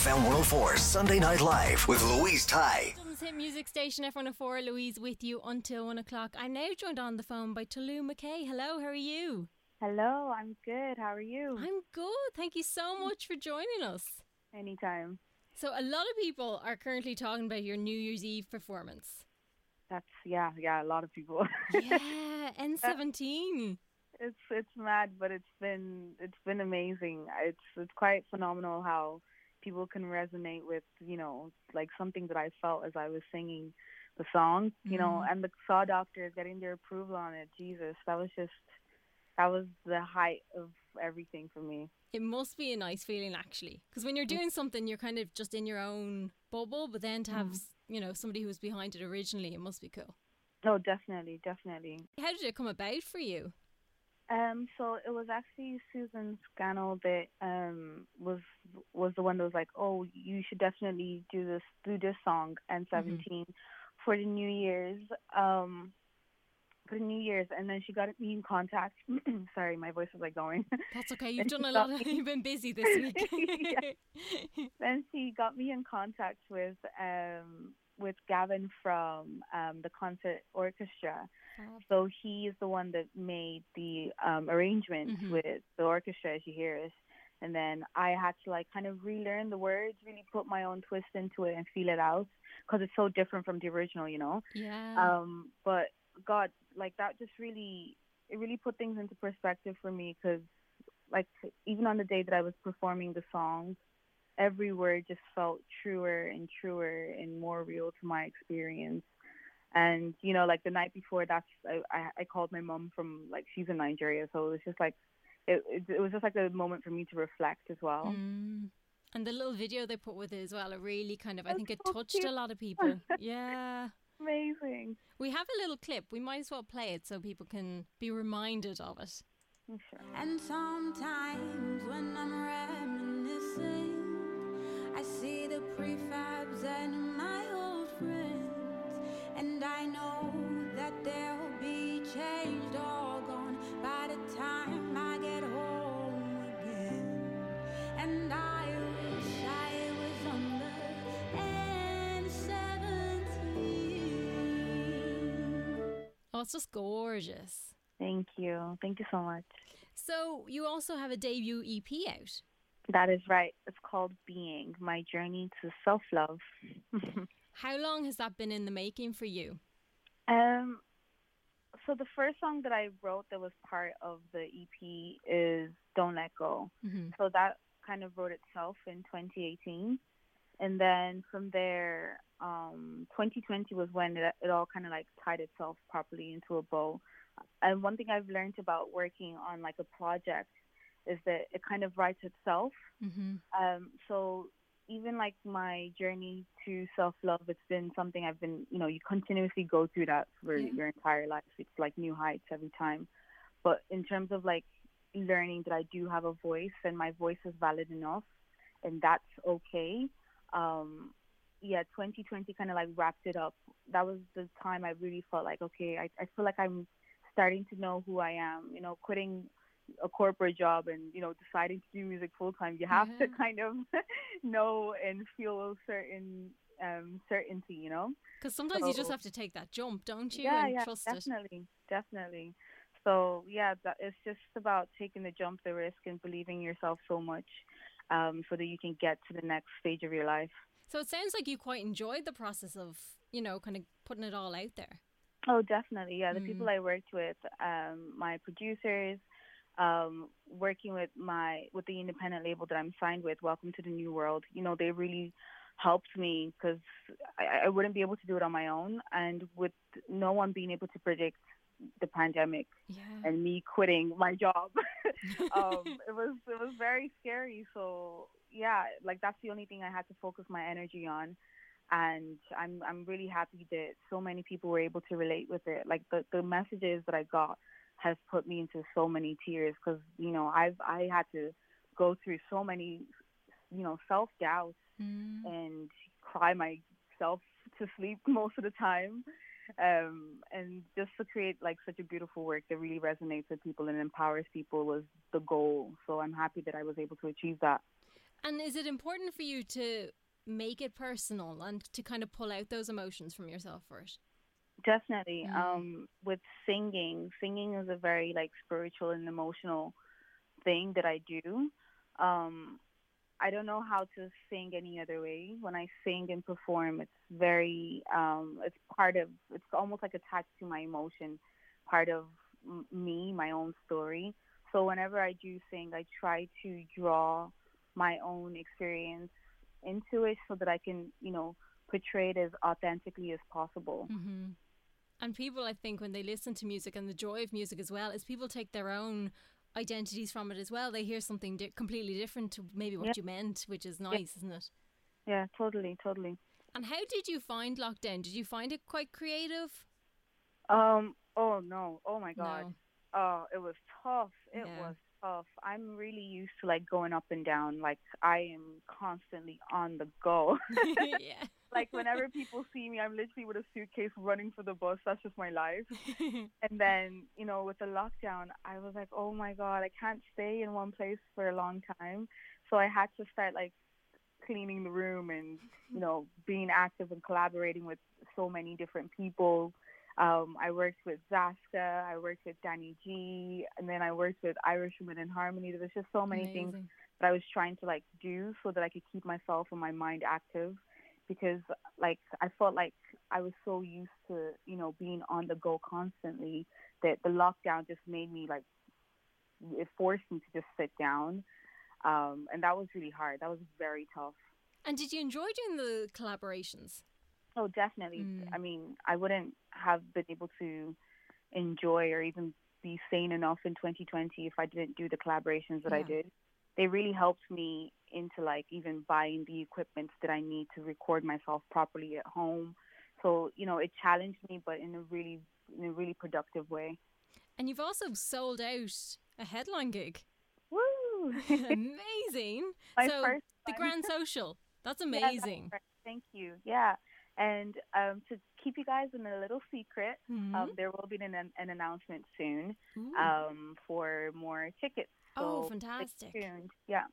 FM 104 Sunday Night Live with Louise Ty. Dublin's hit music station F104. Louise with you until 1 o'clock. I'm now joined on the phone by Tolü Makay. Hello, how are you? Hello, I'm good. How are you? I'm good. Thank you so much for joining us. Anytime. So a lot of people are currently talking about your New Year's Eve performance. That's a lot of people. Yeah, N17. It's mad, but it's been amazing. It's quite phenomenal how people can resonate with, you know, like something that I felt as I was singing the song, you know, and the Saw Doctors getting their approval on it. Jesus, that was the height of everything for me. It must be a nice feeling, actually, because when you're doing something, you're kind of just in your own bubble, but then to have, you know, somebody who was behind it originally, it must be cool. Oh, definitely. How did it come about for you? So it was actually Susan Scanlon that was the one that was like, oh, you should definitely do this song, N17, for the New Year's. And then she got me in contact. Sorry, my voice is like going. That's okay. You've done a lot. You've been busy this week. Then she got me in contact with Gavin from the concert orchestra. So he is the one that made the arrangements with the orchestra, as you hear it. And then I had to like kind of relearn the words, really put my own twist into it and feel it out, because it's so different from the original, you know. Yeah. But God, like that just really put things into perspective for me, because like even on the day that I was performing the song, every word just felt truer and more real to my experience. And, you know, like the night before, I called my mom from, like, she's in Nigeria. So it was just like, it was just like a moment for me to reflect as well. And the little video they put with it as well, it really kind of, I think it touched a lot of people. Yeah. Amazing. We have a little clip. We might as well play it so people can be reminded of it. Sure. And sometimes when I'm reminiscing, I see the prefabs and my old friends, and I know that they'll be changed or gone by the time I get home again. And I wish I was under N17. Oh, it's just gorgeous. Thank you so much. So you also have a debut EP out. That is right. It's called Being, My Journey to Self-Love. How long has that been in the making for you? So the first song that I wrote that was part of the EP is Don't Let Go. So that kind of wrote itself in 2018. And then from there, 2020 was when it all kind of like tied itself properly into a bow. And one thing I've learned about working on like a project is that it kind of writes itself. So even like my journey to self-love, it's been something I've been, you know, you continuously go through that for your entire life. It's like new heights every time. But in terms of like learning that I do have a voice and my voice is valid enough and that's okay. 2020 kind of like wrapped it up. That was the time I really felt like, okay, I feel like I'm starting to know who I am, you know, quitting a corporate job and, you know, deciding to do music full time, you have to kind of know and feel certain certainty, you know, because sometimes you just have to take that jump, don't you? Yeah, and trust it. Definitely. So, yeah, it's just about taking the jump, the risk, and believing yourself so much so that you can get to the next stage of your life. So it sounds like you quite enjoyed the process of, you know, kind of putting it all out there. Oh, definitely. Yeah, the people I worked with, my producers, working with the independent label that I'm signed with, Welcome to the New World, you know, they really helped me because I wouldn't be able to do it on my own. And with no one being able to predict the pandemic and me quitting my job, it was very scary. So yeah, like that's the only thing I had to focus my energy on. And I'm really happy that so many people were able to relate with it. Like the messages that I got has put me into so many tears because, you know, I had to go through so many, you know, self-doubts and cry myself to sleep most of the time. And just to create like such a beautiful work that really resonates with people and empowers people was the goal. So I'm happy that I was able to achieve that. And is it important for you to make it personal and to kind of pull out those emotions from yourself for it? Definitely. With singing is a very like spiritual and emotional thing that I do. I don't know how to sing any other way. When I sing and perform, it's very, it's almost like attached to my emotion, part of me, my own story. So whenever I do sing, I try to draw my own experience into it so that I can, you know, portray it as authentically as possible. Mm-hmm. And people, I think, when they listen to music, and the joy of music as well, is people take their own identities from it as well. They hear something completely different to maybe what you meant, which is nice, isn't it? Yeah, totally. And how did you find lockdown? Did you find it quite creative? Oh no! Oh my God! No. Oh, it was tough. It was tough. I'm really used to like going up and down. Like I am constantly on the go. Yeah. Like whenever people see me, I'm literally with a suitcase running for the bus. That's just my life. And then, you know, with the lockdown, I was like, oh my God, I can't stay in one place for a long time. So I had to start like cleaning the room and, you know, being active and collaborating with so many different people. I worked with Zaska, I worked with Danny G, and then I worked with Irish Women in Harmony. There was just so many things that I was trying to like do so that I could keep myself and my mind active. Because like I felt like I was so used to, you know, being on the go constantly that the lockdown just made me like, it forced me to just sit down. And that was really hard. That was very tough. And did you enjoy doing the collaborations? Oh, definitely. I mean, I wouldn't have been able to enjoy or even be sane enough in 2020 if I didn't do the collaborations that I did. They really helped me into like even buying the equipment that I need to record myself properly at home. So, you know, it challenged me, but in a really productive way. And you've also sold out a headline gig. Woo! Amazing. So The Grand Social. That's amazing. Yeah, that's right. Thank you. Yeah. And to keep you guys in a little secret, there will be an announcement soon for more tickets. So fantastic. Yeah.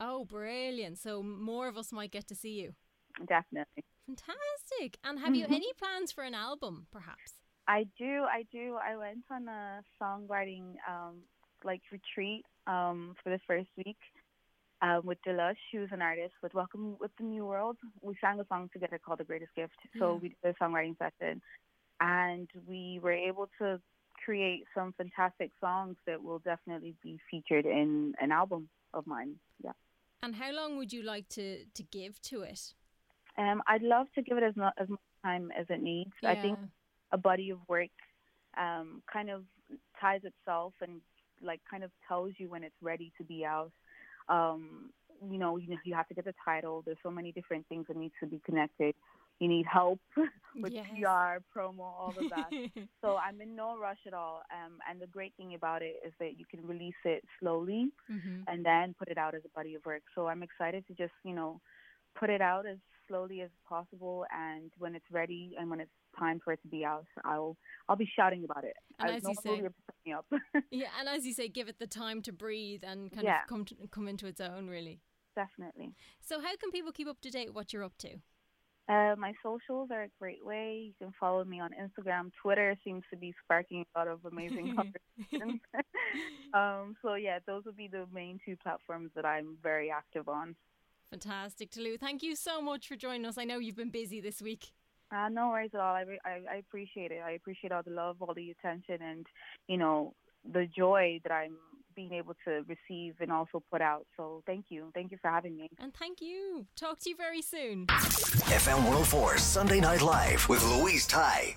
Oh, brilliant. So more of us might get to see you. Definitely. Fantastic. And have you any plans for an album, perhaps? I do. I went on a songwriting retreat for the first week with Delush, who's an artist with Welcome with the New World. We sang a song together called The Greatest Gift. So we did a songwriting session and we were able to create some fantastic songs that will definitely be featured in an album of mine. Yeah. And how long would you like to give to it? I'd love to give it as much time as it needs. Yeah. I think a body of work kind of ties itself and like kind of tells you when it's ready to be out. You have to get the title. There's so many different things that need to be connected. You need help with PR, promo, all of that. So I'm in no rush at all. And the great thing about it is that you can release it slowly and then put it out as a body of work. So I'm excited to just, you know, put it out as slowly as possible. And when it's ready and when it's time for it to be out, I'll be shouting about it. And as you say, me up. And as you say, give it the time to breathe and kind of come into its own, really. Definitely. So how can people keep up to date what you're up to? My socials are a great way. You can follow me on Instagram. Twitter seems to be sparking a lot of amazing conversations. So, yeah, those would be the main two platforms that I'm very active on. Fantastic, Tolü. Thank you so much for joining us. I know you've been busy this week. No worries at all. I appreciate it. I appreciate all the love, all the attention, and, you know, the joy that I'm being able to receive and also put out. So thank you. Thank you for having me. And thank you. Talk to you very soon. FM 104 Sunday Night Live with Louise Ty.